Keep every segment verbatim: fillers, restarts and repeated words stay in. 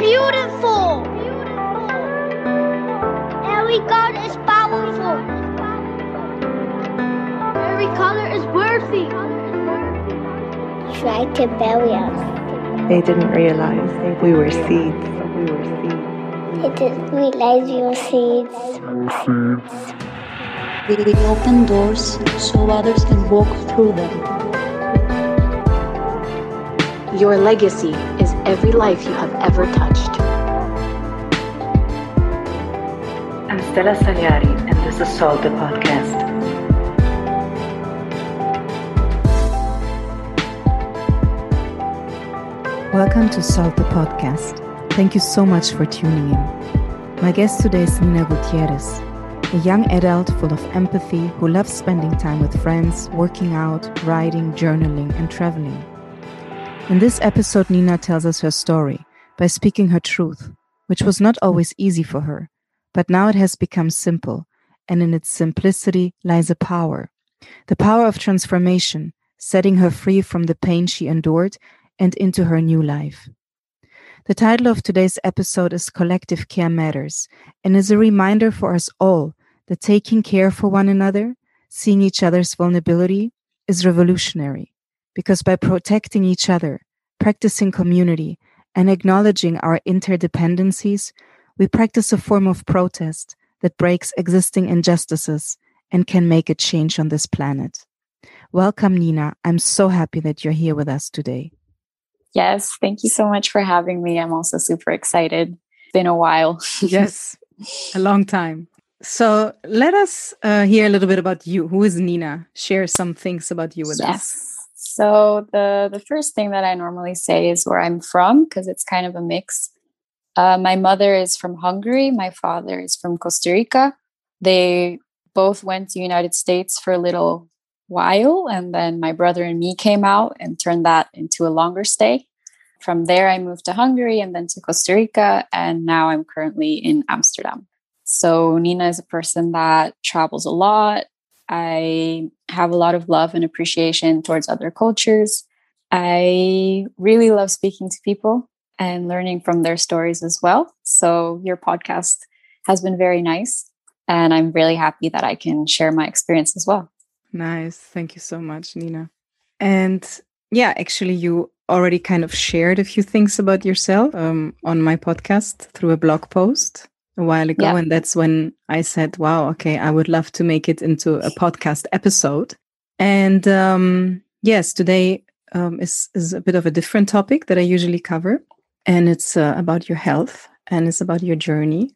beautiful. Beautiful. Every God is powerful. Every color is worthy. Tried to bury us. They didn't realize we were seeds. We were seeds. They didn't realize we were seeds. Seeds. They open doors so others can walk through them. Your legacy is every life you have ever touched. I'm Stella Saliari, and this is SALT the Podcast. Welcome to SALT the Podcast. Thank you so much for tuning in. My guest today is Nina Gutierrez, a young adult full of empathy who loves spending time with friends, working out, writing, journaling, and traveling. In this episode, Nina tells us her story by speaking her truth, which was not always easy for her, but now it has become simple, and in its simplicity lies a power. The power of transformation, setting her free from the pain she endured and into her new life. The title of today's episode is Collective Care Matters, and is a reminder for us all that taking care for one another, seeing each other's vulnerability, is revolutionary. Because by protecting each other, practicing community, and acknowledging our interdependencies, we practice a form of protest that breaks existing injustices and can make a change on this planet. Welcome, Nina. I'm so happy that you're here with us today. Yes, thank you so much for having me. I'm also super excited. It's been a while. Yes, a long time. So let us uh, hear a little bit about you. Who is Nina? Share some things about you with yes. us. Yes. So the, the first thing that I normally say is where I'm from, because it's kind of a mix. Uh, my mother is from Hungary. My father is from Costa Rica. They both went to the United States for a little while. And then my brother and me came out and turned that into a longer stay. From there, I moved to Hungary and then to Costa Rica. And now I'm currently in Amsterdam. So Nina is a person that travels a lot. I have a lot of love and appreciation towards other cultures. I really love speaking to people and learning from their stories as well. So your podcast has been very nice, and I'm really happy that I can share my experience as well. Nice. Thank you so much, Nina. And yeah, actually, you already kind of shared a few things about yourself um, on my podcast through a blog post a while ago. Yep. And that's when I said, wow, okay, I would love to make it into a podcast episode. And um, yes, today um, is, is a bit of a different topic that I usually cover. And it's uh, about your health, and it's about your journey.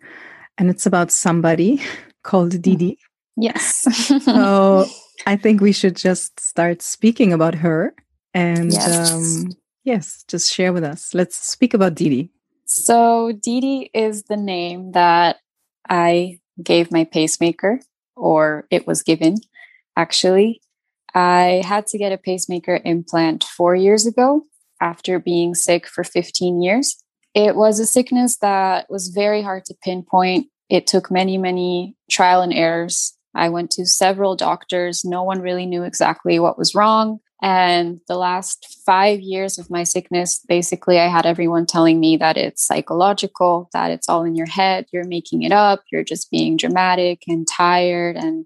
And it's about somebody called Deedee. Yes. So I think we should just start speaking about her. And yes, um, yes just share with us. Let's speak about Deedee. So Deedee is the name that I gave my pacemaker, or it was given, actually. I had to get a pacemaker implant four years ago after being sick for fifteen years. It was a sickness that was very hard to pinpoint. It took many, many trial and errors. I went to several doctors. No one really knew exactly what was wrong. And the last five years of my sickness, basically, I had everyone telling me that it's psychological, that it's all in your head, you're making it up, you're just being dramatic and tired. And,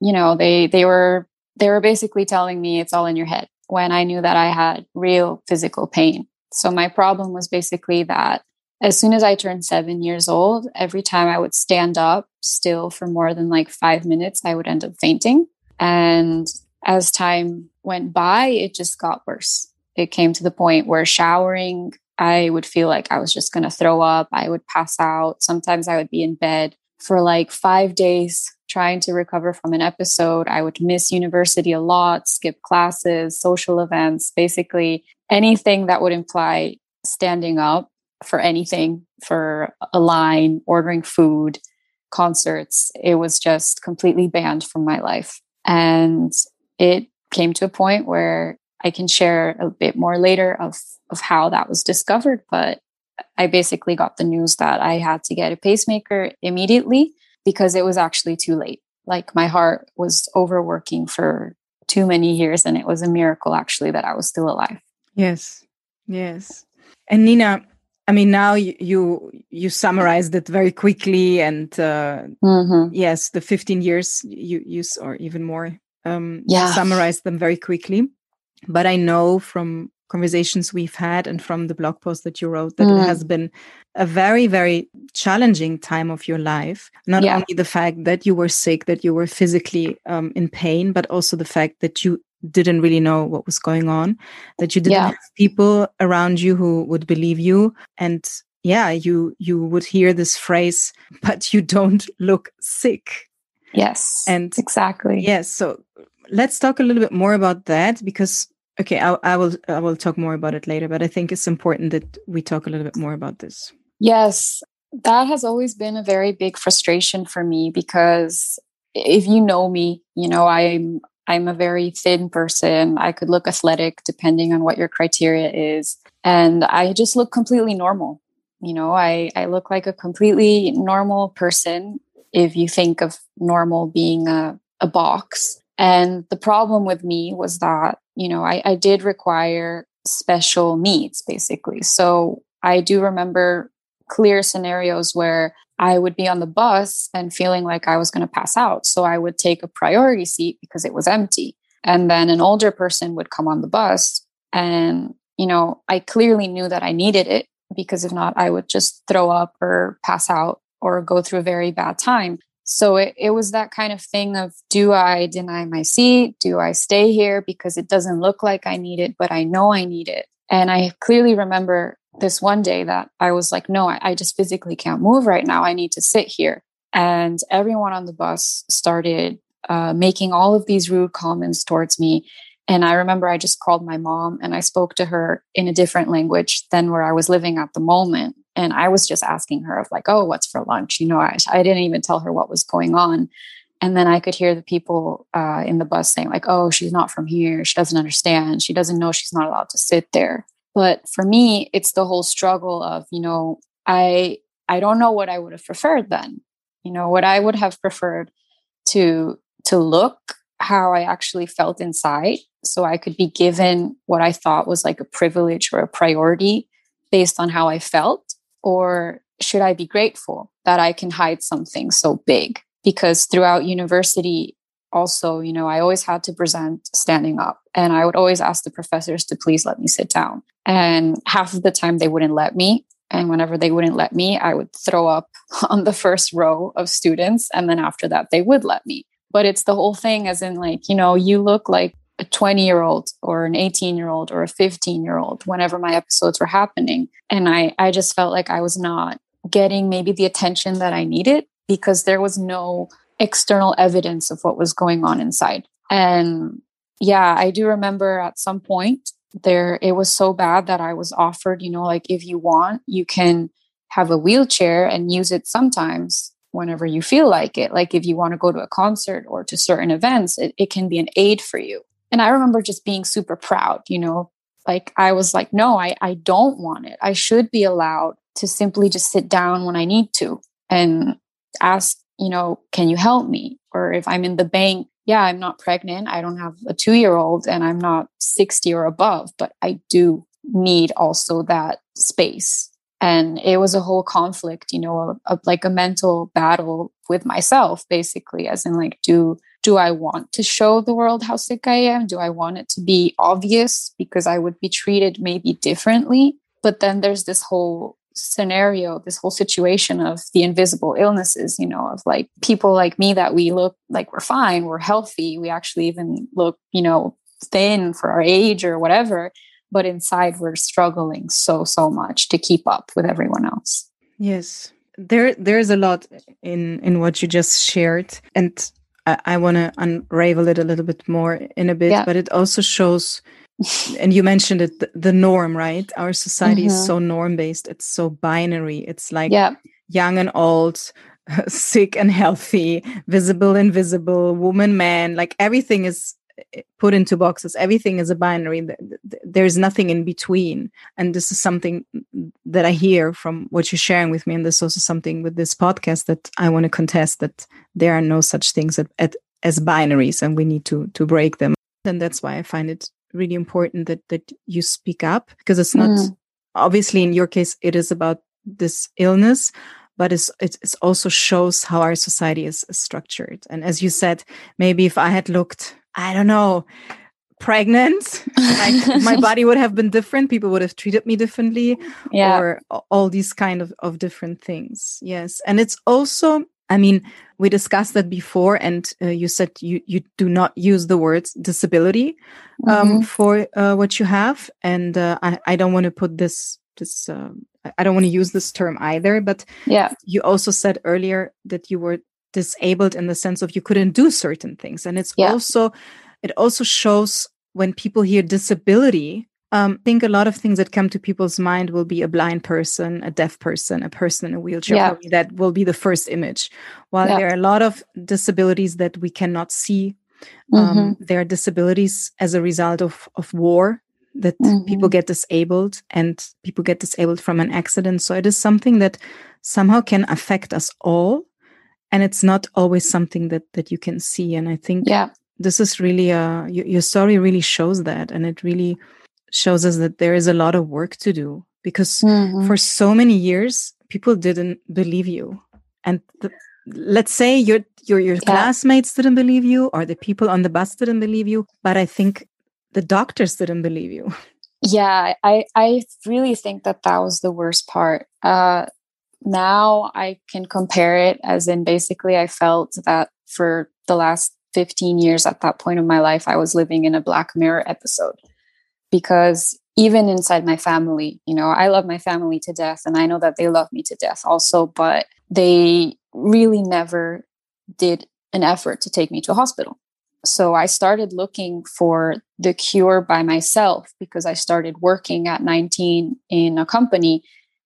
you know, they they were they were basically telling me it's all in your head, when I knew that I had real physical pain. So my problem was basically that as soon as I turned seven years old, every time I would stand up still for more than like five minutes, I would end up fainting. And as time went by, it just got worse. It came to the point where showering, I would feel like I was just going to throw up. I would pass out. Sometimes I would be in bed for like five days trying to recover from an episode. I would miss university a lot, skip classes, social events, basically anything that would imply standing up for anything, for a line, ordering food, concerts. It was just completely banned from my life. And it came to a point where I can share a bit more later of, of how that was discovered. But I basically got the news that I had to get a pacemaker immediately because it was actually too late. Like my heart was overworking for too many years, and it was a miracle actually that I was still alive. Yes. Yes. And Nina, I mean, now you you, you summarized it very quickly, and uh, mm-hmm. yes, the fifteen years you use, or even more, um, yeah. summarized them very quickly. But I know from conversations we've had and from the blog post that you wrote that mm. it has been a very, very challenging time of your life. Not yeah. only the fact that you were sick, that you were physically um, in pain, but also the fact that you didn't really know what was going on, that you didn't yeah. have people around you who would believe you. And yeah, you you would hear this phrase, but you don't look sick. Yes, and exactly. Yes. So let's talk a little bit more about that, because okay, I, I will I will talk more about it later, but I think it's important that we talk a little bit more about this. Yes, that has always been a very big frustration for me, because if you know me, you know, I'm I'm a very thin person. I could look athletic depending on what your criteria is. And I just look completely normal. You know, I, I look like a completely normal person, if you think of normal being a, a box. And the problem with me was that, you know, I, I did require special needs, basically. So I do remember clear scenarios where I would be on the bus and feeling like I was going to pass out. So I would take a priority seat because it was empty. And then an older person would come on the bus. And, you know, I clearly knew that I needed it, because if not, I would just throw up or pass out or go through a very bad time. So it, it was that kind of thing of, do I deny my seat? Do I stay here? Because it doesn't look like I need it, but I know I need it. And I clearly remember this one day that I was like, no, I, I just physically can't move right now. I need to sit here. And everyone on the bus started uh, making all of these rude comments towards me. And I remember I just called my mom and I spoke to her in a different language than where I was living at the moment. And I was just asking her of like, oh, what's for lunch? You know, I, I didn't even tell her what was going on. And then I could hear the people uh, in the bus saying like, oh, she's not from here. She doesn't understand. She doesn't know she's not allowed to sit there. But for me, it's the whole struggle of, you know, I I don't know what I would have preferred then. You know, what I would have preferred to to look how I actually felt inside, so I could be given what I thought was like a privilege or a priority based on how I felt. Or should I be grateful that I can hide something so big? Because throughout university, also, you know, I always had to present standing up, and I would always ask the professors to please let me sit down. And half of the time they wouldn't let me. And whenever they wouldn't let me, I would throw up on the first row of students. And then after that, they would let me. But it's the whole thing as in like, you know, you look like a twenty year old or an eighteen year old or a fifteen year old whenever my episodes were happening. And I, I just felt like I was not getting maybe the attention that I needed, because there was no external evidence of what was going on inside. And yeah, I do remember at some point there, it was so bad that I was offered, you know, like if you want, you can have a wheelchair and use it sometimes whenever you feel like it. Like if you want to go to a concert or to certain events, it, it can be an aid for you. And I remember just being super proud, you know, like I was like, no, I, I don't want it. I should be allowed to simply just sit down when I need to and ask, you know, can you help me? Or if I'm in the bank, yeah, I'm not pregnant. I don't have a two-year-old and I'm not sixty or above, but I do need also that space. And it was a whole conflict, you know, a, a, like a mental battle with myself, basically, as in like, do do I want to show the world how sick I am? Do I want it to be obvious, because I would be treated maybe differently? But then there's this whole scenario, this whole situation of the invisible illnesses, you know, of like people like me that we look like we're fine, we're healthy, we actually even look, you know, thin for our age or whatever, but inside we're struggling so, so much to keep up with everyone else. Yes, there, there's a lot in, in what you just shared. And I, I want to unravel it a little bit more in a bit, yeah. but it also shows, and you mentioned it, the, the norm, right? Our society mm-hmm. is so norm-based. It's so binary. It's like yeah. young and old, sick and healthy, visible, invisible, woman, man, like everything is put into boxes. Everything is a binary. There's nothing in between. And this is something that I hear from what you're sharing with me. And this is also something with this podcast that I want to contest, that there are no such things at, at, as binaries, and we need to, to break them. And that's why I find it really important that that you speak up, because it's not mm. obviously in your case, it is about this illness, but it's, it also shows how our society is structured. And as you said, maybe if I had looked, I don't know, pregnant, like my body would have been different. People would have treated me differently, yeah. or all these kind of, of different things. Yes. And it's also, I mean, we discussed that before, and uh, you said you, you do not use the words disability um, mm-hmm. for uh, what you have. And uh, I, I don't want to put this, this uh, I don't want to use this term either, but yeah. you also said earlier that you were disabled in the sense of you couldn't do certain things. And it's yeah. also, it also shows when people hear disability, um, I think a lot of things that come to people's mind will be a blind person, a deaf person, a person in a wheelchair. Yeah. That will be the first image. While yeah. there are a lot of disabilities that we cannot see, um, mm-hmm. there are disabilities as a result of, of war that mm-hmm. people get disabled, and people get disabled from an accident. So it is something that somehow can affect us all. And it's not always something that, that you can see. And I think yeah. this is really, uh, your, your story really shows that. And it really shows us that there is a lot of work to do, because mm-hmm. for so many years, people didn't believe you. And the, let's say your, your, your yeah. classmates didn't believe you, or the people on the bus didn't believe you. But I think the doctors didn't believe you. Yeah, I, I really think that that was the worst part. Uh, now I can compare it as in basically I felt that for the last fifteen years at that point of my life, I was living in a Black Mirror episode, because even inside my family, you know, I love my family to death, and I know that they love me to death also, but they really never did an effort to take me to a hospital. So I started looking for the cure by myself, because I started working at nineteen in a company.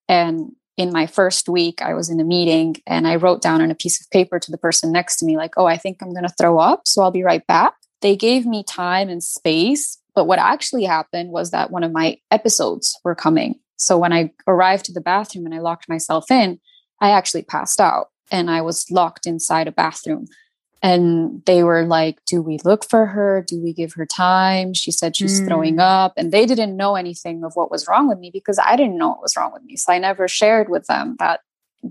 And in my first week, I was in a meeting and I wrote down on a piece of paper to the person next to me, like, oh, I think I'm going to throw up, so I'll be right back. They gave me time and space. But what actually happened was that one of my episodes were coming. So when I arrived to the bathroom and I locked myself in, I actually passed out, and I was locked inside a bathroom. And they were like, do we look for her? Do we give her time? She said she's mm. throwing up. And they didn't know anything of what was wrong with me, because I didn't know what was wrong with me. So I never shared with them that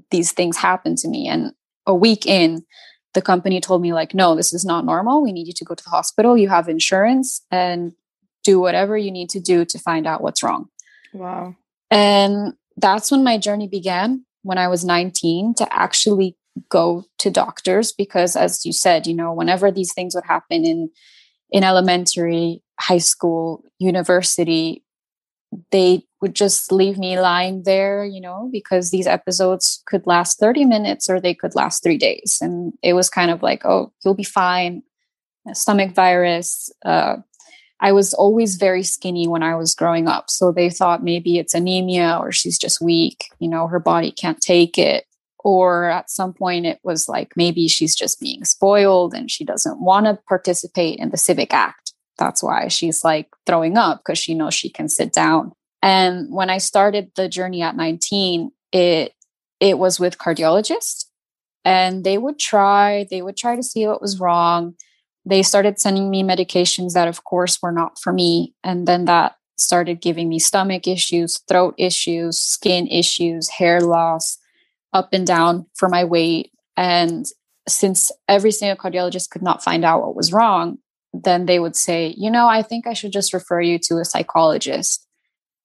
these things happened to me. And a week in, the company told me like, no, this is not normal. We need you to go to the hospital. You have insurance, and do whatever you need to do to find out what's wrong. Wow. And that's when my journey began, when I was nineteen, to actually go to doctors, because as you said, you know, whenever these things would happen in in elementary, high school, university, they would just leave me lying there, you know, because these episodes could last thirty minutes or they could last three days. And it was kind of like, oh, you'll be fine. A stomach virus. Uh, I was always very skinny when I was growing up. So they thought maybe it's anemia, or she's just weak, you know, her body can't take it. Or at some point it was like, maybe she's just being spoiled and she doesn't want to participate in the civic act. That's why she's like throwing up, because she knows she can sit down. And when I started the journey at nineteen, it it was with cardiologists, and they would try, they would try to see what was wrong. They started sending me medications that of course were not for me. And then that started giving me stomach issues, throat issues, skin issues, hair loss, up and down for my weight. And since every single cardiologist could not find out what was wrong, then they would say, you know, I think I should just refer you to a psychologist,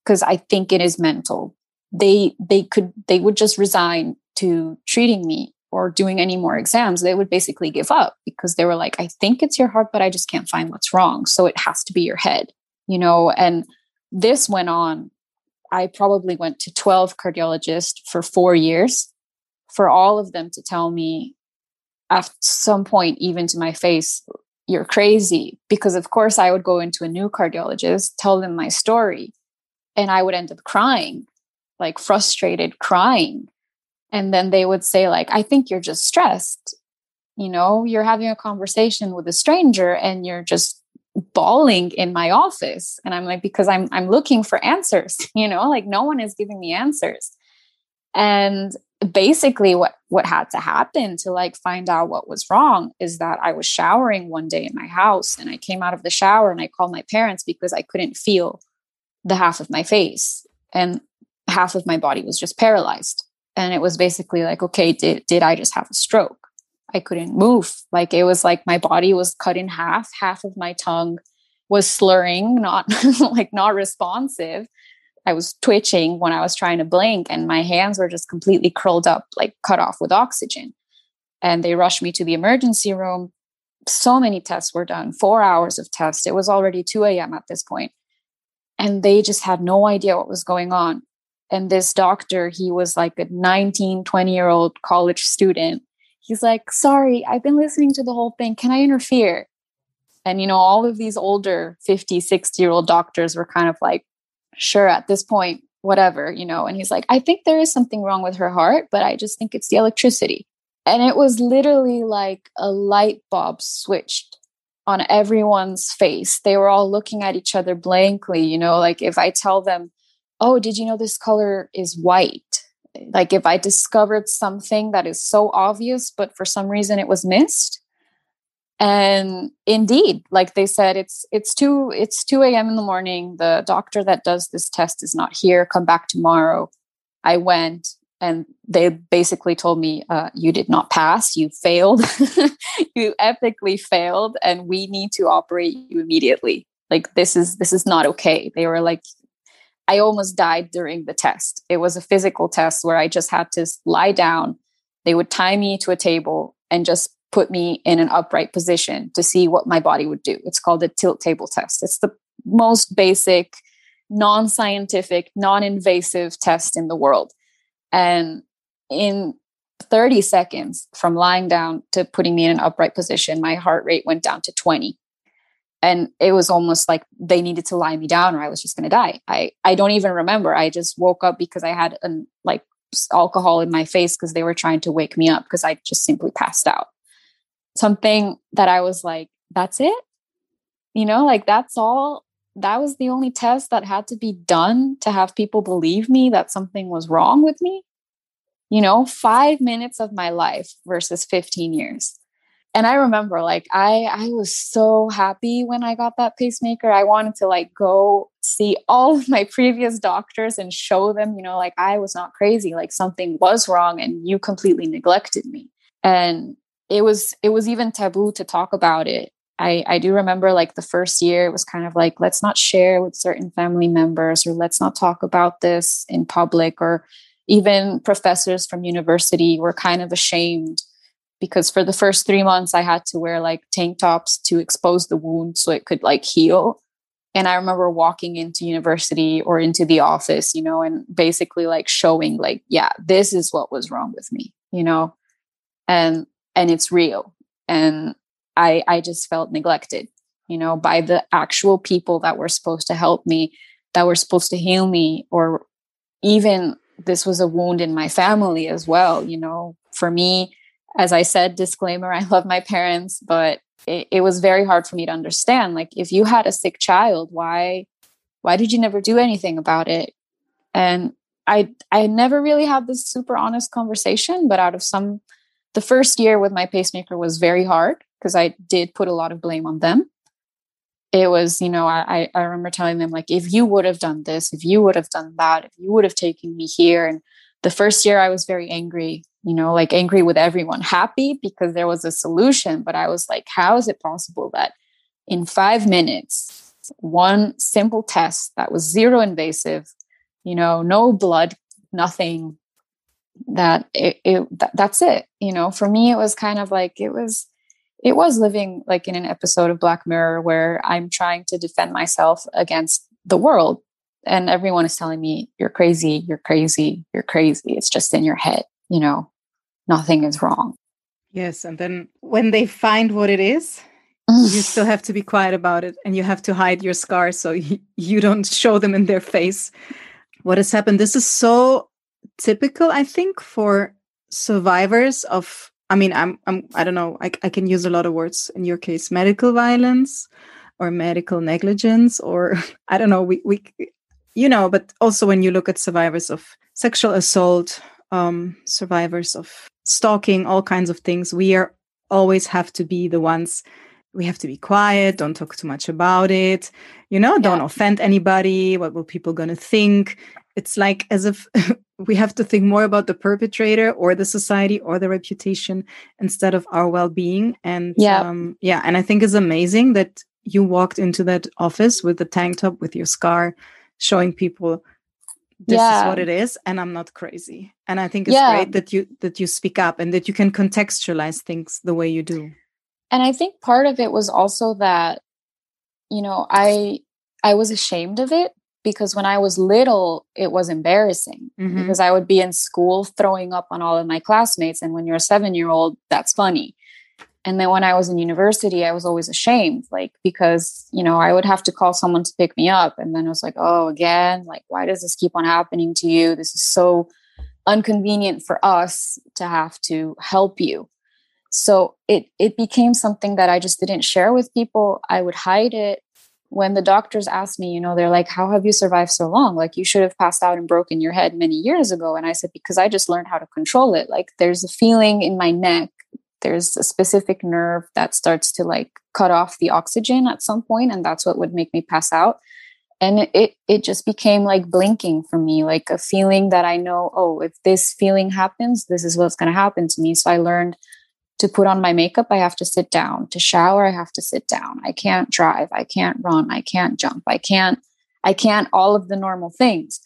because I think it is mental. They, they could, they would just resign to treating me or doing any more exams. They would basically give up, because they were like, I think it's your heart, but I just can't find what's wrong. So it has to be your head, you know? And this went on. I probably went to twelve cardiologists for four years. For all of them to tell me at some point, even to my face, you're crazy. Because of course I would go into a new cardiologist, tell them my story, and I would end up crying, like frustrated crying. And then they would say like, I think you're just stressed. You know, you're having a conversation with a stranger and you're just bawling in my office. And I'm like, because I'm, I'm looking for answers, you know, like no one is giving me answers. And basically what, what had to happen to like find out what was wrong is that I was showering one day in my house, and I came out of the shower and I called my parents because I couldn't feel the half of my face. And half of my body was just paralyzed. And it was basically like, okay, did, did I just have a stroke? I couldn't move. Like, it was like my body was cut in half. Half of my tongue was slurring, not like not responsive. I was twitching when I was trying to blink, and my hands were just completely curled up, like cut off with oxygen. And they rushed me to the emergency room. So many tests were done, four hours of tests. It was already two a.m. at this point. And they just had no idea what was going on. And this doctor, he was like a nineteen, twenty-year-old college student. He's like, sorry, I've been listening to the whole thing. Can I interfere? And, you know, all of these older fifty, sixty-year-old doctors were kind of like, sure, at this point, whatever, you know. And he's like, I think there is something wrong with her heart, but I just think it's the electricity. And it was literally like a light bulb switched on everyone's face. They were all looking at each other blankly, you know, like if I tell them, oh, did you know this color is white? Like if I discovered something that is so obvious, but for some reason it was missed. And indeed, like they said, it's it's two it's two a.m. in the morning. The doctor that does this test is not here. Come back tomorrow. I went. And they basically told me, uh, you did not pass, you failed, you epically failed, and we need to operate you immediately. Like, this is, this is not okay. They were like, I almost died during the test. It was a physical test where I just had to lie down. They would tie me to a table and just put me in an upright position to see what my body would do. It's called a tilt table test. It's the most basic, non-scientific, non-invasive test in the world. And in thirty seconds from lying down to putting me in an upright position, my heart rate went down to twenty. And it was almost like they needed to lie me down or I was just going to die. I, I don't even remember. I just woke up because I had an, like alcohol in my face because they were trying to wake me up because I just simply passed out. Something that I was like, that's it? You know, like that's all. That was the only test that had to be done to have people believe me that something was wrong with me. You know, five minutes of my life versus fifteen years. And I remember like, I, I was so happy when I got that pacemaker. I wanted to like go see all of my previous doctors and show them, you know, like I was not crazy, like something was wrong and you completely neglected me. And it was, it was even taboo to talk about it. I, I do remember like the first year, it was kind of like, let's not share with certain family members or let's not talk about this in public, or even professors from university were kind of ashamed because for the first three months I had to wear like tank tops to expose the wound so it could like heal. And I remember walking into university or into the office, you know, and basically like showing like, yeah, this is what was wrong with me, you know, and, and it's real. And I, I just felt neglected, you know, by the actual people that were supposed to help me, that were supposed to heal me, or even this was a wound in my family as well. You know, for me, as I said, disclaimer, I love my parents, but it, it was very hard for me to understand. Like, if you had a sick child, why, why did you never do anything about it? And I, I never really had this super honest conversation, but out of some, the first year with my pacemaker was very hard, because I did put a lot of blame on them. It was, you know, I, I remember telling them, like, if you would have done this, if you would have done that, if you would have taken me here. And the first year I was very angry, you know, like angry with everyone, happy because there was a solution. But I was like, how is it possible that in five minutes, one simple test that was zero invasive, you know, no blood, nothing, that it, it that, that's it. You know, for me, it was kind of like, it was, It was living like in an episode of Black Mirror where I'm trying to defend myself against the world. And everyone is telling me, you're crazy, you're crazy, you're crazy. It's just in your head, you know, nothing is wrong. Yes. And then when they find what it is, you still have to be quiet about it and you have to hide your scars so you don't show them in their face. What has happened? This is so typical, I think, for survivors of I mean, I'm, I'm, I don't know, I, I can use a lot of words in your case, medical violence or medical negligence, or I don't know, we, we, you know, but also when you look at survivors of sexual assault, um, survivors of stalking, all kinds of things, we are always have to be the ones, we have to be quiet, don't talk too much about it, you know, don't yeah. offend anybody, what will people gonna think? It's like as if we have to think more about the perpetrator or the society or the reputation instead of our well-being. And yeah, um, yeah and I think it's amazing that you walked into that office with a tank top, with your scar, showing people this yeah. is what it is, and I'm not crazy. And I think it's yeah. great that you that you speak up and that you can contextualize things the way you do. And I think part of it was also that, you know, I I was ashamed of it, because when I was little, it was embarrassing mm-hmm. because I would be in school throwing up on all of my classmates. And when you're a seven-year-old, that's funny. And then when I was in university, I was always ashamed, like, because, you know, I would have to call someone to pick me up. And then I was like, oh, again, like, why does this keep on happening to you? This is so inconvenient for us to have to help you. So it it became something that I just didn't share with people. I would hide it. When the doctors asked me, you know, they're like, how have you survived so long? Like, you should have passed out and broken your head many years ago. And I said, because I just learned how to control it. Like, there's a feeling in my neck. There's a specific nerve that starts to like cut off the oxygen at some point, and that's what would make me pass out. And it, it just became like blinking for me, like a feeling that I know, oh, if this feeling happens, this is what's going to happen to me. So I learned to put on my makeup, I have to sit down. To shower, I have to sit down. I can't drive. I can't run. I can't jump. I can't, I can't all of the normal things.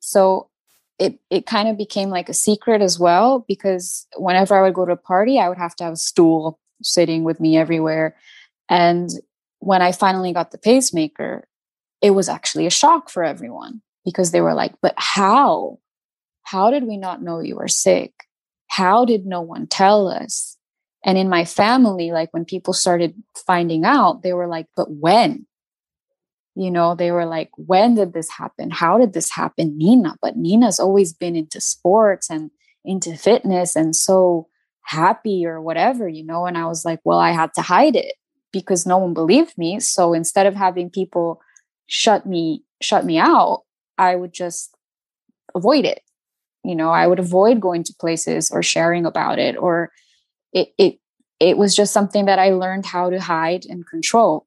So it it kind of became like a secret as well, because whenever I would go to a party, I would have to have a stool sitting with me everywhere. And when I finally got the pacemaker, it was actually a shock for everyone, because they were like, but how? How did we not know you were sick? How did no one tell us? And in my family, like when people started finding out, they were like, but when? You know, they were like, when did this happen? How did this happen, Nina? But Nina's always been into sports and into fitness and so happy or whatever, you know? And I was like, well, I had to hide it because no one believed me. So instead of having people shut me, shut me out, I would just avoid it. You know, I would avoid going to places or sharing about it, or It, it it was just something that I learned how to hide and control.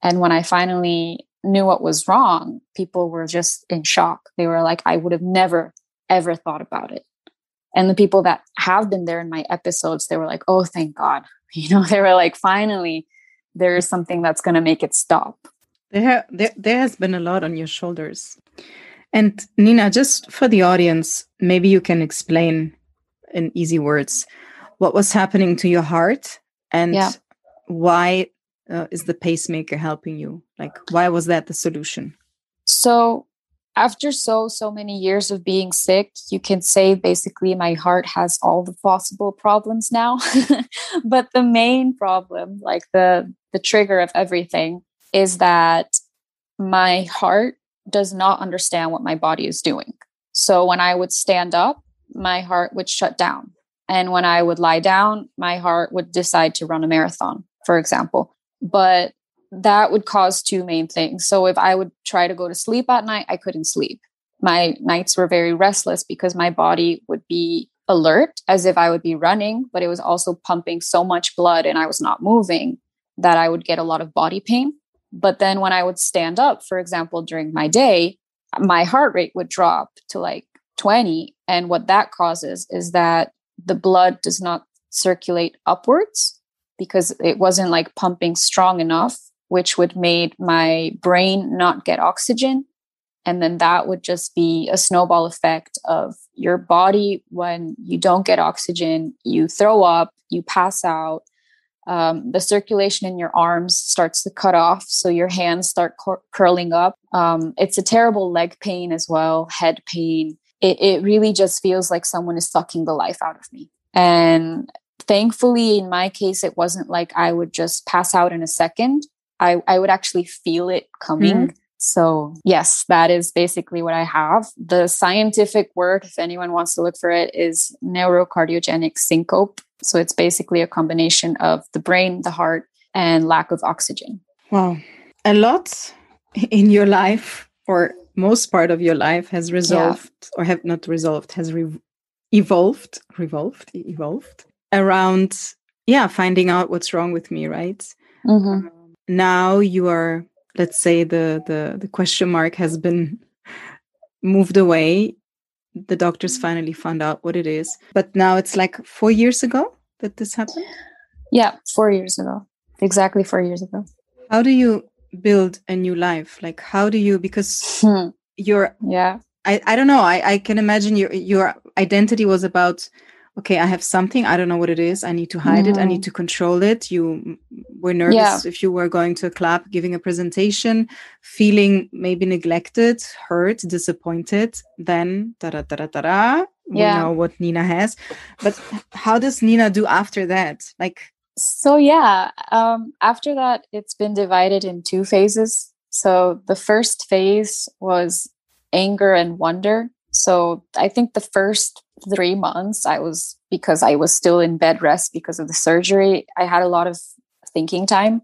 And when I finally knew what was wrong, people were just in shock. They were like, I would have never, ever thought about it. And the people that have been there in my episodes, they were like, oh, thank God. You know, they were like, finally, there is something that's going to make it stop. There, there, there has been a lot on your shoulders. And Nina, just for the audience, maybe you can explain in easy words what was happening to your heart, and yeah. why uh, is the pacemaker helping you? Like, why was that the solution? So after so, so many years of being sick, you can say basically my heart has all the possible problems now, but the main problem, like the, the trigger of everything, is that my heart does not understand what my body is doing. So when I would stand up, my heart would shut down. And when I would lie down, my heart would decide to run a marathon, for example. But that would cause two main things. So if I would try to go to sleep at night, I couldn't sleep. My nights were very restless because my body would be alert as if I would be running, but it was also pumping so much blood and I was not moving that I would get a lot of body pain. But then when I would stand up, for example, during my day, my heart rate would drop to like twenty. And what that causes is that the blood does not circulate upwards because it wasn't like pumping strong enough, which would make my brain not get oxygen. And then that would just be a snowball effect of your body. When you don't get oxygen, you throw up, you pass out. Um, the circulation in your arms starts to cut off. So your hands start cur- curling up. Um, it's a terrible leg pain as well, head pain. It it really just feels like someone is sucking the life out of me. And thankfully, in my case, it wasn't like I would just pass out in a second. I, I would actually feel it coming. Mm-hmm. So yes, that is basically what I have. The scientific word, if anyone wants to look for it, is neurocardiogenic syncope. So it's basically a combination of the brain, the heart, and lack of oxygen. Wow. A lot in your life, or most part of your life, has resolved yeah. or have not resolved, has re- evolved, revolved, evolved around, yeah, finding out what's wrong with me, right? Mm-hmm. Um, now you are, let's say the, the, the question mark has been moved away. The doctors finally found out what it is. But now it's like four years ago that this happened? Yeah, four years ago. Exactly four years ago. How do you build a new life? Like, how do you, because hmm. you're, yeah. I, I don't know. I, I can imagine your your identity was about, okay, I have something. I don't know what it is. I need to hide mm-hmm. it. I need to control it. You were nervous yeah. if you were going to a club, giving a presentation, feeling maybe neglected, hurt, disappointed. Then, da-da-da-da-da-da, we yeah. know what Nina has. But how does Nina do after that? Like, So, yeah, um, after that, it's been divided in two phases. So the first phase was anger and wonder. So I think the first three months I was, because I was still in bed rest because of the surgery, I had a lot of thinking time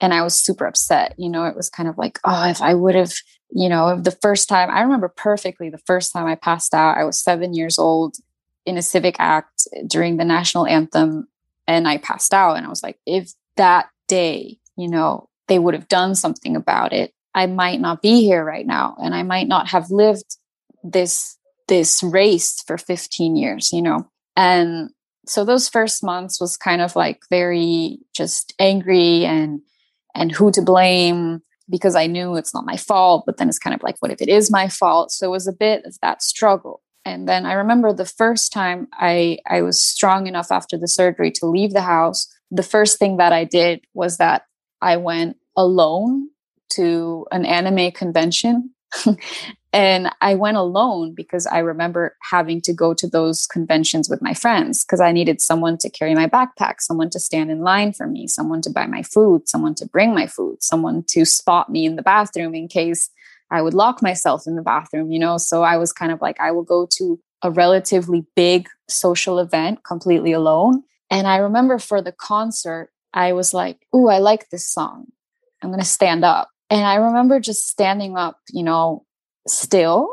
and I was super upset. You know, it was kind of like, oh, if I would have, you know, the first time, I remember perfectly the first time I passed out, I was seven years old in a civic act during the national anthem and I passed out and I was like, if that day, you know, they would have done something about it, I might not be here right now and I might not have lived this this race for fifteen years, you know. And so those first months was kind of like very just angry and and who to blame, because I knew it's not my fault, but then it's kind of like, what if it is my fault? So it was a bit of that struggle. And then I remember the first time I I was strong enough after the surgery to leave the house, the first thing that I did was that I went alone to an anime convention. And I went alone because I remember having to go to those conventions with my friends because I needed someone to carry my backpack, someone to stand in line for me, someone to buy my food, someone to bring my food, someone to spot me in the bathroom in case I would lock myself in the bathroom, you know? So I was kind of like, I will go to a relatively big social event completely alone. And I remember for the concert, I was like, ooh, I like this song. I'm going to stand up. And I remember just standing up, you know, still,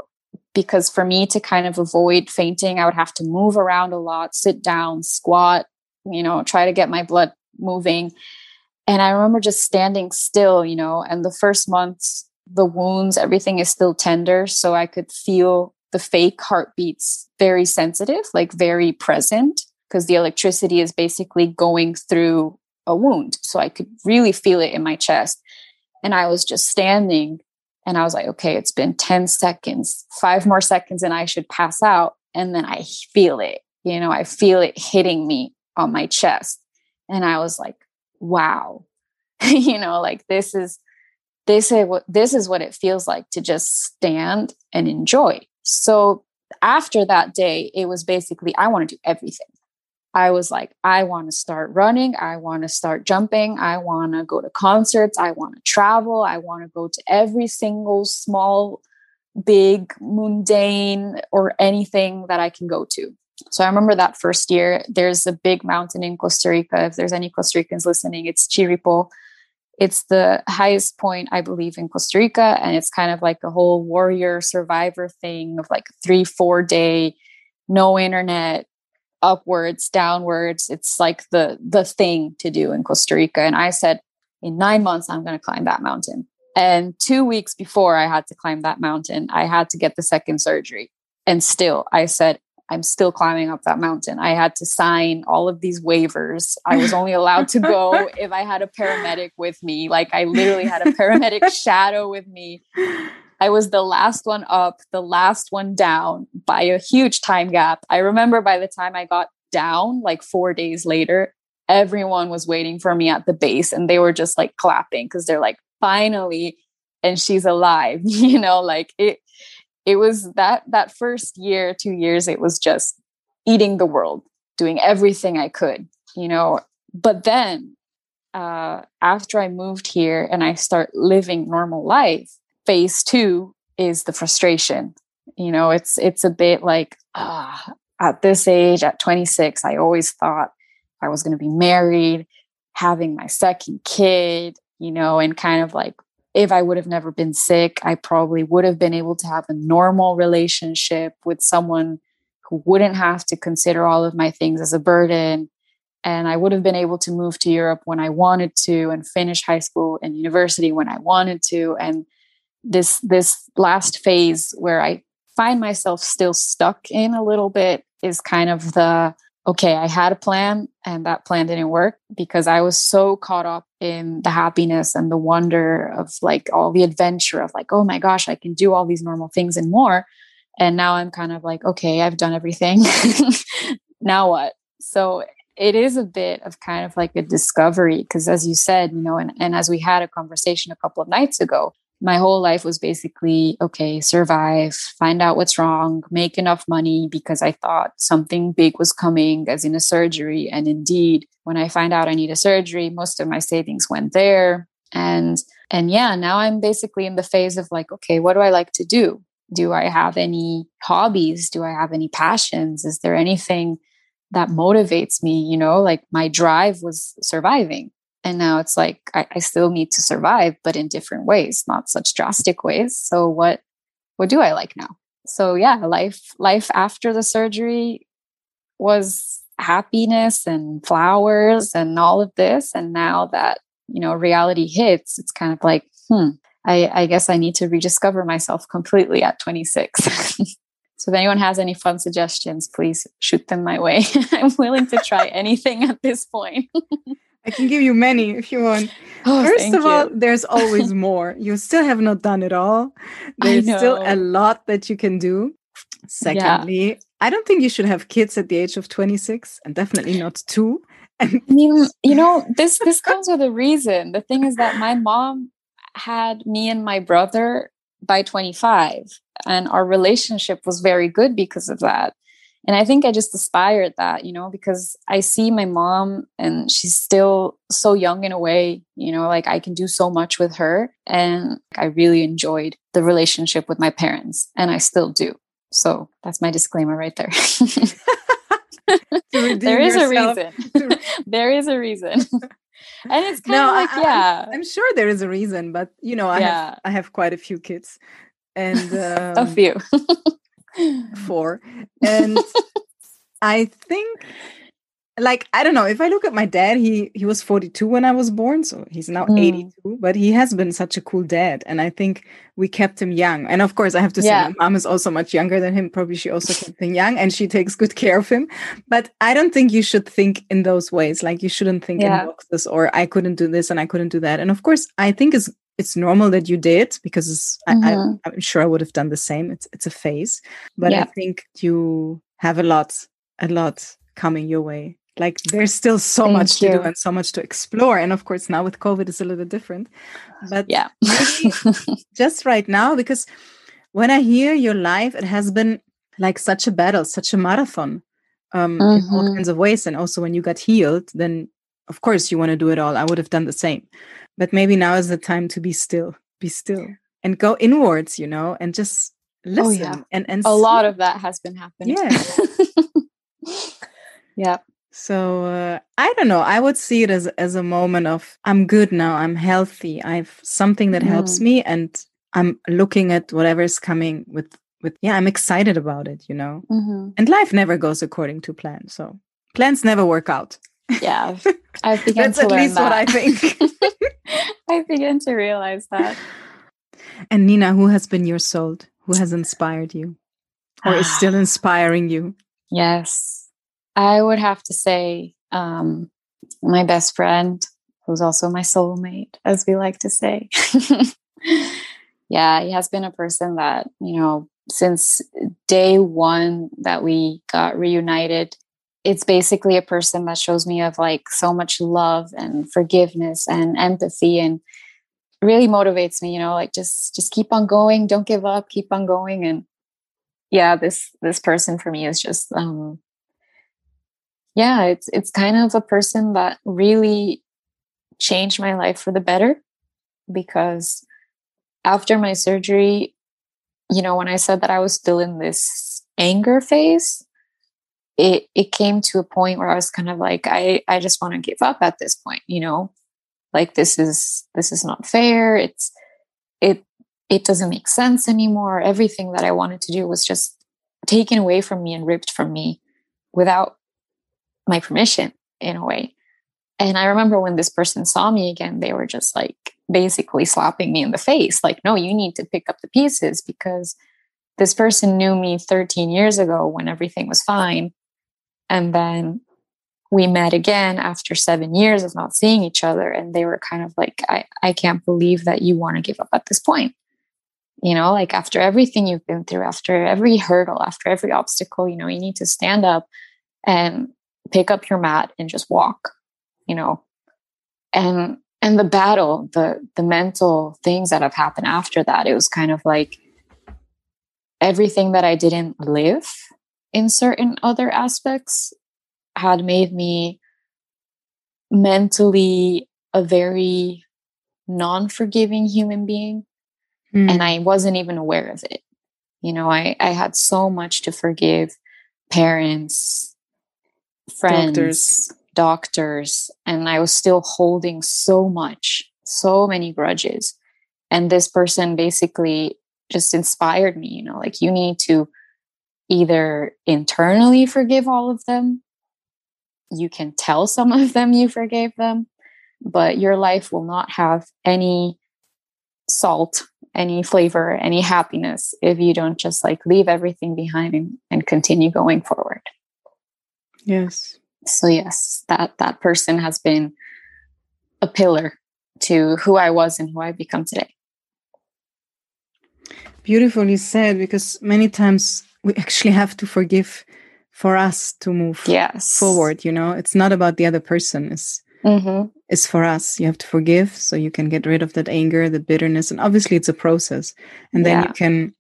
because for me to kind of avoid fainting, I would have to move around a lot, sit down, squat, you know, try to get my blood moving. And I remember just standing still, you know, and the first months, the wounds, everything is still tender. So I could feel the fake heartbeats, very sensitive, like very present, because the electricity is basically going through a wound. So I could really feel it in my chest. And I was just standing and I was like, okay, it's been ten seconds, five more seconds and I should pass out. And then I feel it, you know, I feel it hitting me on my chest. And I was like, wow, you know, like this is, this is what, this is what it feels like to just stand and enjoy. So after that day, it was basically, I want to do everything. I was like, I want to start running. I want to start jumping. I want to go to concerts. I want to travel. I want to go to every single small, big, mundane, or anything that I can go to. So I remember that first year, there's a big mountain in Costa Rica. If there's any Costa Ricans listening, it's Chiripo. It's the highest point, I believe, in Costa Rica. And it's kind of like a whole warrior survivor thing of like three, four day, no internet, upwards, downwards. It's like the the thing to do in Costa Rica. And I said, in nine months, I'm going to climb that mountain. And two weeks before I had to climb that mountain, I had to get the second surgery. And still, I said, I'm still climbing up that mountain. I had to sign all of these waivers. I was only allowed to go if I had a paramedic with me. Like I literally had a paramedic shadow with me. I was the last one up, the last one down by a huge time gap. I remember by the time I got down, like four days later, everyone was waiting for me at the base and they were just like clapping because they're like, finally, and she's alive. You know, like it, it was that, that first year, two years, it was just eating the world, doing everything I could, you know, but then uh, after I moved here and I start living normal life, phase two is the frustration. You know, it's, it's a bit like, ah, uh, at this age, at twenty-six, I always thought I was going to be married, having my second kid, you know, and kind of like, if I would have never been sick, I probably would have been able to have a normal relationship with someone who wouldn't have to consider all of my things as a burden. And I would have been able to move to Europe when I wanted to and finish high school and university when I wanted to. And this this last phase where I find myself still stuck in a little bit is kind of the, okay, I had a plan and that plan didn't work because I was so caught up in the happiness and the wonder of like all the adventure of like, oh my gosh, I can do all these normal things and more. And now I'm kind of like, okay, I've done everything. Now what? So it is a bit of kind of like a discovery because as you said, you know, and, and as we had a conversation a couple of nights ago, my whole life was basically, okay, survive, find out what's wrong, make enough money because I thought something big was coming as in a surgery. And indeed, when I find out I need a surgery, most of my savings went there. And, and yeah, now I'm basically in the phase of like, okay, what do I like to do? Do I have any hobbies? Do I have any passions? Is there anything that motivates me? You know, like my drive was surviving. And now it's like, I, I still need to survive, but in different ways, not such drastic ways. So what, what do I like now? So yeah, life, life after the surgery was happiness and flowers and all of this. And now that, you know, reality hits, it's kind of like, hmm, I, I guess I need to rediscover myself completely at twenty-six. So if anyone has any fun suggestions, please shoot them my way. I'm willing to try anything at this point. I can give you many if you want. Oh, First of all, you. There's always more. You still have not done it all. There's still a lot that you can do. Secondly, yeah. I don't think you should have kids at the age of twenty-six and definitely not two. And I mean, you know, this, this comes with a reason. The thing is that my mom had me and my brother by twenty-five and our relationship was very good because of that. And I think I just aspired that, you know, because I see my mom and she's still so young in a way, you know, like I can do so much with her. And I really enjoyed the relationship with my parents and I still do. So that's my disclaimer right there. There is a reason. There is a reason. And it's kind no, of like, I, yeah. I'm, I'm sure there is a reason, but, you know, I, yeah. have, I have quite a few kids. and um, A few. Four. And I think, like, I don't know, if I look at my dad, he he was forty-two when I was born, so he's now mm. eighty-two, but he has been such a cool dad, and I think we kept him young. And of course I have to yeah. say my mom is also much younger than him, probably she also kept him young and she takes good care of him, but I don't think you should think in those ways, like you shouldn't think yeah. in boxes or I couldn't do this and I couldn't do that. And of course I think it's It's normal that you did because it's, mm-hmm. I, I, I'm sure I would have done the same. It's it's a phase, but yeah. I think you have a lot, a lot coming your way. Like there's still so Thank much you. to do and so much to explore. And of course, now with COVID, it's a little different. But yeah, maybe just right now, because when I hear your life, it has been like such a battle, such a marathon, um, mm-hmm. in all kinds of ways. And also, when you got healed, then of course you want to do it all. I would have done the same. But maybe now is the time to be still, be still and go inwards, you know, and just listen. Oh, yeah. and, and a lot of that has been happening. Yeah. yeah. So uh, I don't know. I would see it as, as a moment of I'm good now. I'm healthy. I have something that mm. helps me and I'm looking at whatever is coming with, with. Yeah, I'm excited about it, you know, mm-hmm. and life never goes according to plan. So plans never work out. Yeah, I've begun That's to at learn least that. What I think. I began to realize that. And Nina, who has been your salt? Who has inspired you, or ah. is still inspiring you? Yes, I would have to say um, my best friend, who's also my soulmate, as we like to say. Yeah, he has been a person that, you know, since day one that we got reunited. It's basically a person that shows me of like so much love and forgiveness and empathy and really motivates me, you know, like just, just keep on going. Don't give up, keep on going. And yeah, this, this person for me is just, um, yeah, it's, it's kind of a person that really changed my life for the better because after my surgery, you know, when I said that I was still in this anger phase, It it came to a point where I was kind of like, I, I just want to give up at this point, you know, like this is this is not fair. It's it it doesn't make sense anymore. Everything that I wanted to do was just taken away from me and ripped from me without my permission in a way. And I remember when this person saw me again, they were just like basically slapping me in the face, like, no, you need to pick up the pieces because this person knew me thirteen years ago when everything was fine. And then we met again after seven years of not seeing each other. And they were kind of like, I, I can't believe that you want to give up at this point. You know, like after everything you've been through, after every hurdle, after every obstacle, you know, you need to stand up and pick up your mat and just walk, you know. And and the battle, the the mental things that have happened after that, it was kind of like everything that I didn't live in certain other aspects had made me mentally a very non-forgiving human being. Mm. And I wasn't even aware of it. You know, I, I had so much to forgive parents, friends, doctors. doctors, and I was still holding so much, so many grudges. And this person basically just inspired me, you know, like you need to either internally forgive all of them. You can tell some of them you forgave them, but your life will not have any salt, any flavor, any happiness if you don't just like leave everything behind and, and continue going forward. Yes. So yes, that, that person has been a pillar to who I was and who I've become today. Beautifully said, because many times we actually have to forgive for us to move yes. forward. You know, it's not about the other person. It's Mm-hmm. It's for us. You have to forgive so you can get rid of that anger, the bitterness. And obviously it's a process. And then yeah. you can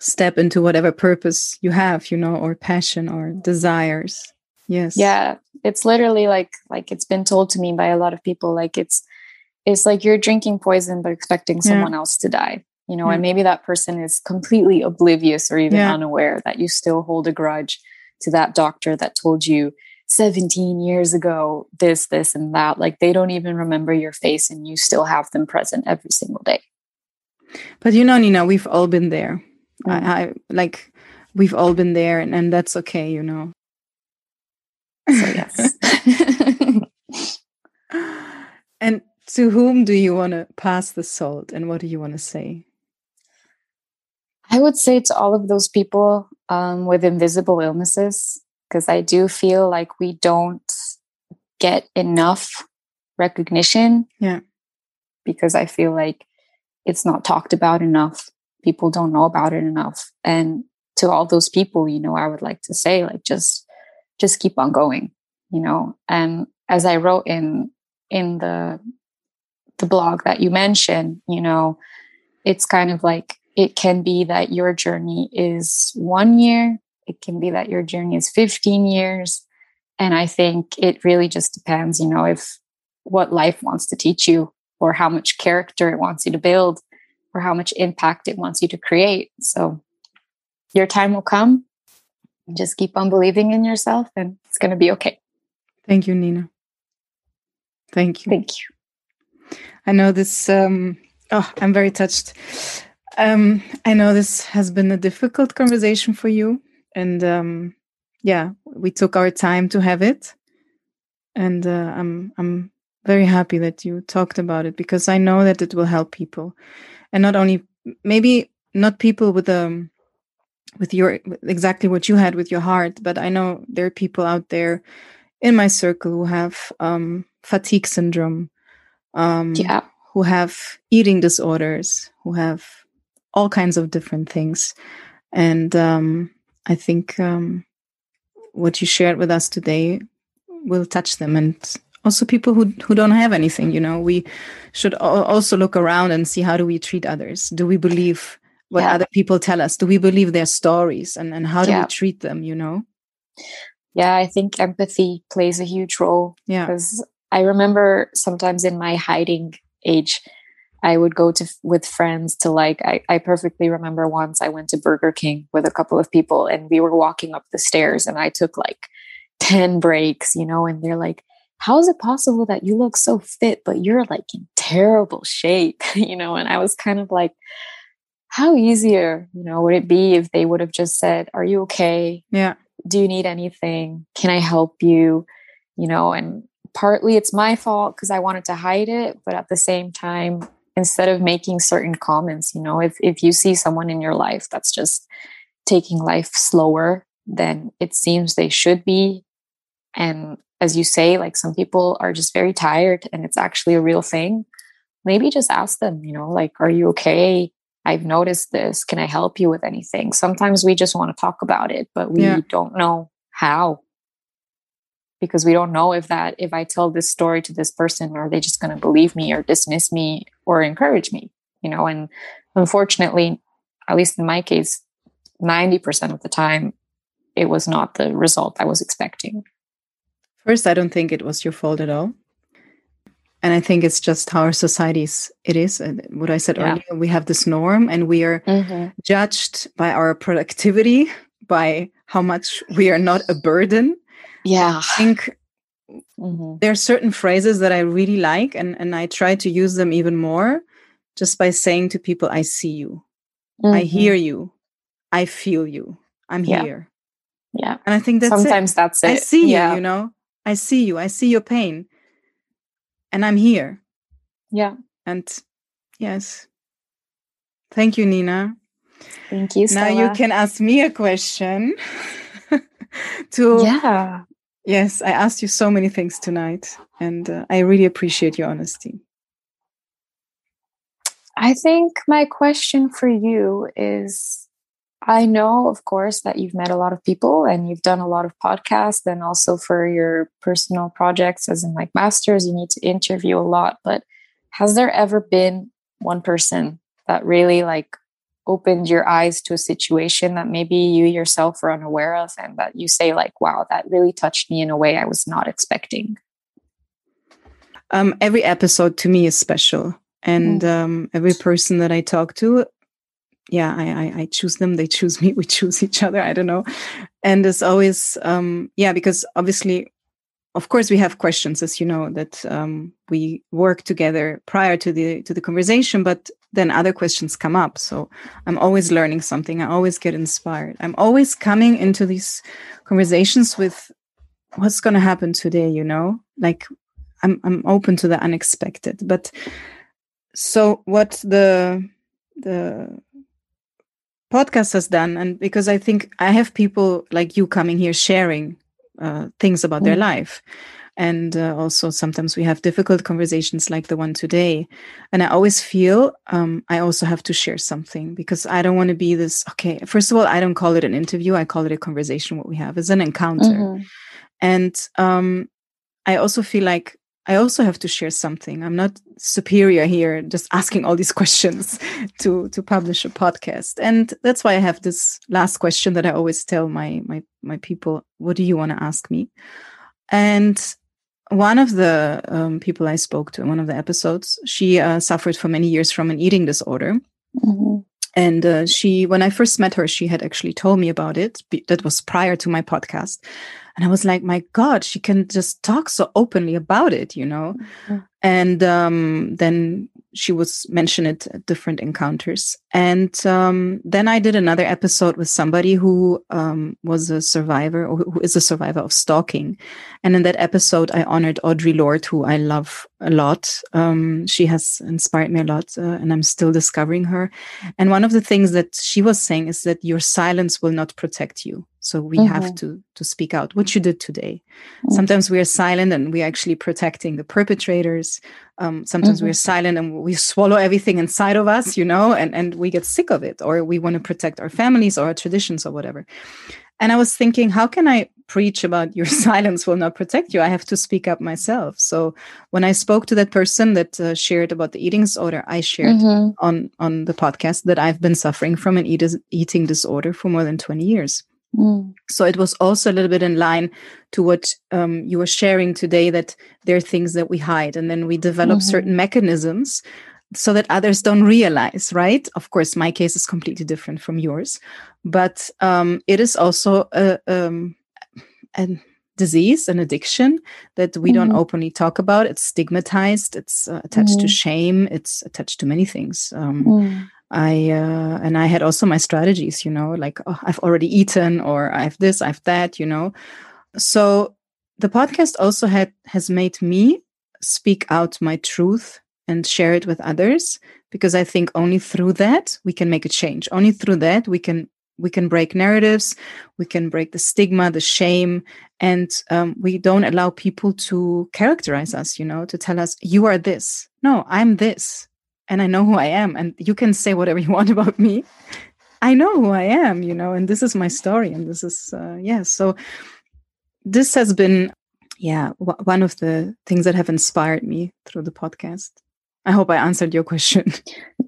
step into whatever purpose you have, you know, or passion or desires. Yes. Yeah. It's literally like, like it's been told to me by a lot of people, like it's, it's like you're drinking poison, but expecting someone yeah. else to die, you know, yeah. and maybe that person is completely oblivious or even yeah. unaware that you still hold a grudge to that doctor that told you seventeen years ago, this, this, and that. Like they don't even remember your face and you still have them present every single day. But you know, Nina, we've all been there. Mm-hmm. I, I like we've all been there and, and that's okay, you know. So yes. And to whom do you want to pass the salt and what do you want to say? I would say to all of those people um, with invisible illnesses, because I do feel like we don't get enough recognition. Yeah. Because I feel like it's not talked about enough. People don't know about it enough. And to all those people, you know, I would like to say, like, just, just keep on going, you know? And as I wrote in, in the, the blog that you mentioned, you know, it's kind of like, it can be that your journey is one year, it can be that your journey is fifteen years. And I think it really just depends, you know, if what life wants to teach you or how much character it wants you to build or how much impact it wants you to create. So your time will come. Just keep on believing in yourself and it's going to be okay. Thank you, Nina. Thank you. Thank you. I know this, um, oh, I'm very touched. Um, I know this has been a difficult conversation for you. And um, yeah, we took our time to have it. And uh, I'm I'm very happy that you talked about it because I know that it will help people. And not only, maybe not people with um with your exactly what you had with your heart, but I know there are people out there in my circle who have um, fatigue syndrome, um, yeah. who have eating disorders, who have all kinds of different things. And um I think um, what you shared with us today will touch them, and also people who who don't have anything. You know, we should also look around and see how do we treat others. Do we believe what yeah. other people tell us? Do we believe their stories? And and how do yeah. we treat them? You know. Yeah, I think empathy plays a huge role. Yeah, because I remember sometimes in my hiding age, I would go to with friends to like, I, I perfectly remember once I went to Burger King with a couple of people and we were walking up the stairs and I took like ten breaks, you know, and they're like, how is it possible that you look so fit, but you're like in terrible shape, you know? And I was kind of like, how easier, you know, would it be if they would have just said, are you okay? Yeah. Do you need anything? Can I help you? You know, and partly it's my fault because I wanted to hide it, but at the same time, instead of making certain comments. You know, if, if you see someone in your life that's just taking life slower than it seems they should be, and as you say, like, some people are just very tired and it's actually a real thing, maybe just ask them, you know, like, are you okay? I've noticed this. Can I help you with anything? Sometimes we just want to talk about it, but we yeah. don't know how, because we don't know if that, if I tell this story to this person, are they just going to believe me or dismiss me or encourage me, you know? And unfortunately, at least in my case, ninety percent of the time, it was not the result I was expecting. First, I don't think it was your fault at all. And I think it's just how our societies it is. And what I said yeah. earlier, we have this norm and we are mm-hmm. judged by our productivity, by how much we are not a burden. Yeah. I think mm-hmm. there are certain phrases that I really like, and, and I try to use them even more, just by saying to people, I see you, mm-hmm. I hear you, I feel you, I'm yeah. here. Yeah. And I think that's sometimes it. that's it. I see yeah. you, you know, I see you, I see your pain, and I'm here. Yeah. And yes. Thank you, Nina. Thank you, Stella. Now you can ask me a question. to Yeah. Yes, I asked you so many things tonight, and uh, I really appreciate your honesty. I think my question for you is, I know, of course, that you've met a lot of people and you've done a lot of podcasts, and also for your personal projects, as in like masters, you need to interview a lot. But has there ever been one person that really like opened your eyes to a situation that maybe you yourself were unaware of, and that you say like, wow, that really touched me in a way I was not expecting? Um, every episode to me is special. And mm-hmm. um, every person that I talk to, yeah, I, I I choose them, they choose me, we choose each other, I don't know. And it's always, um, yeah, because obviously, of course, we have questions, as you know, that um, we work together prior to the to the conversation, but then other questions come up. So I'm always learning something. I always get inspired. I'm always coming into these conversations with what's going to happen today, you know? Like, I'm I'm open to the unexpected. But so what the the... podcast has done, and because I think I have people like you coming here sharing uh, things about mm. their life, and uh, also sometimes we have difficult conversations like the one today, and I always feel um, I also have to share something, because I don't want to be this, okay, first of all, I don't call it an interview, I call it a conversation. What we have is an encounter, mm-hmm. and um, I also feel like I also have to share something. I'm not superior here, just asking all these questions to, to publish a podcast. And that's why I have this last question that I always tell my, my, my people, what do you want to ask me? And one of the um, people I spoke to in one of the episodes, she uh, suffered for many years from an eating disorder. Mm-hmm. And uh, she, when I first met her, she had actually told me about it. That was prior to my podcast. And I was like, my God, she can just talk so openly about it, you know? Mm-hmm. And um, then she was mentioned it at different encounters. And um, then I did another episode with somebody who um, was a survivor, or who is a survivor of stalking. And in that episode, I honored Audre Lorde, who I love a lot. Um, she has inspired me a lot, uh, and I'm still discovering her. And one of the things that she was saying is that your silence will not protect you. So we mm-hmm. have to to speak out, what you did today. Mm-hmm. Sometimes we are silent and we're actually protecting the perpetrators. Um, sometimes mm-hmm. we're silent and we swallow everything inside of us, you know, and, and we get sick of it, or we want to protect our families or our traditions or whatever. And I was thinking, how can I preach about your silence will not protect you? I have to speak up myself. So when I spoke to that person that uh, shared about the eating disorder, I shared mm-hmm. on, on the podcast that I've been suffering from an eat- eating disorder for more than twenty years. Mm. So it was also a little bit in line to what um, you were sharing today, that there are things that we hide, and then we develop mm-hmm. certain mechanisms so that others don't realize, right? Of course, my case is completely different from yours, but um, it is also a, um, a disease, an addiction that we mm-hmm. don't openly talk about. It's stigmatized, it's uh, attached mm-hmm. to shame, it's attached to many things. Um, mm. I uh, and I had also my strategies, you know, like, oh, I've already eaten, or I've this, I've that, you know. So the podcast also had has made me speak out my truth and share it with others, because I think only through that we can make a change. Only through that we can we can break narratives, we can break the stigma, the shame, and um, we don't allow people to characterize us, you know, to tell us, you are this. No, I'm this, and I know who I am, and you can say whatever you want about me. I know who I am, you know, and this is my story, and this is, uh, yeah, so this has been, yeah, w- one of the things that have inspired me through the podcast. I hope I answered your question.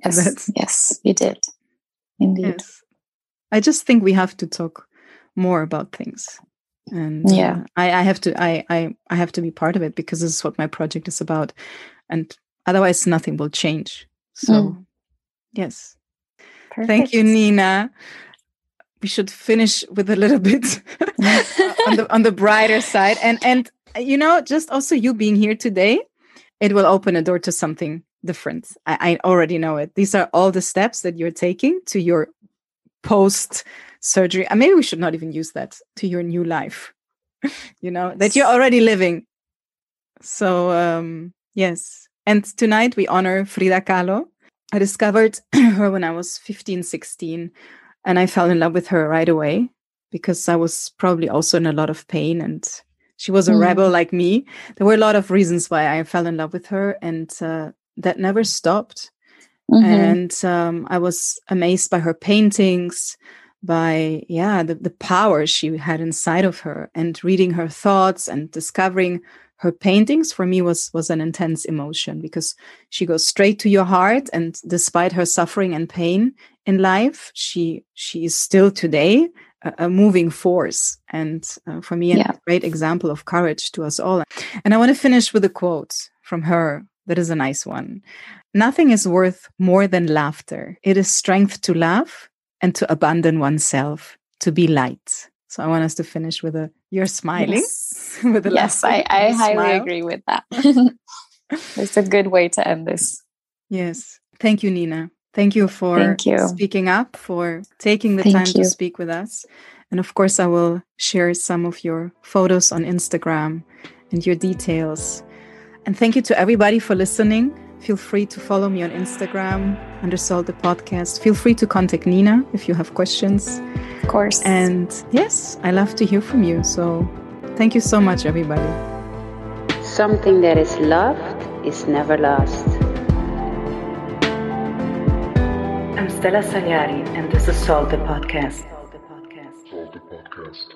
Yes, yes, you did. Indeed. Yes. I just think we have to talk more about things, and yeah, uh, I, I have to, I, I, I have to be part of it, because this is what my project is about, and otherwise nothing will change. So, mm. yes, Perfect. Thank you, Nina. We should finish with a little bit on the on the brighter side, and and you know, just also you being here today, it will open a door to something different. I, I already know it. These are all the steps that you're taking to your post-surgery, and maybe we should not even use that, to your new life, you know, that you're already living. So, um, yes. And tonight we honor Frida Kahlo. I discovered her when I was fifteen, sixteen, and I fell in love with her right away, because I was probably also in a lot of pain, and she was a mm. rebel like me. There were a lot of reasons why I fell in love with her, and uh, that never stopped. Mm-hmm. And um, I was amazed by her paintings, by, yeah, the, the power she had inside of her, and reading her thoughts and discovering her paintings for me was, was an intense emotion, because she goes straight to your heart. And despite her suffering and pain in life, she, she is still today a, a moving force. And uh, for me, yeah. a great example of courage to us all. And I want to finish with a quote from her. That is a nice one. Nothing is worth more than laughter. It is strength to laugh and to abandon oneself, to be light. So I want us to finish with a, you're smiling. Yes, with a yes I, I highly smile. Agree with that. It's a good way to end this. Yes. Thank you, Nina. Thank you for Thank you. speaking up, for taking the Thank time you. to speak with us. And of course, I will share some of your photos on Instagram and your details. And thank you to everybody for listening. Feel free to follow me on Instagram under SALT the Podcast. Feel free to contact Nina if you have questions. Of course. And yes, I love to hear from you. So thank you so much, everybody. Something that is loved is never lost. I'm Stella Saliari, and this is SALT the Podcast. SALT the Podcast. SALT the Podcast.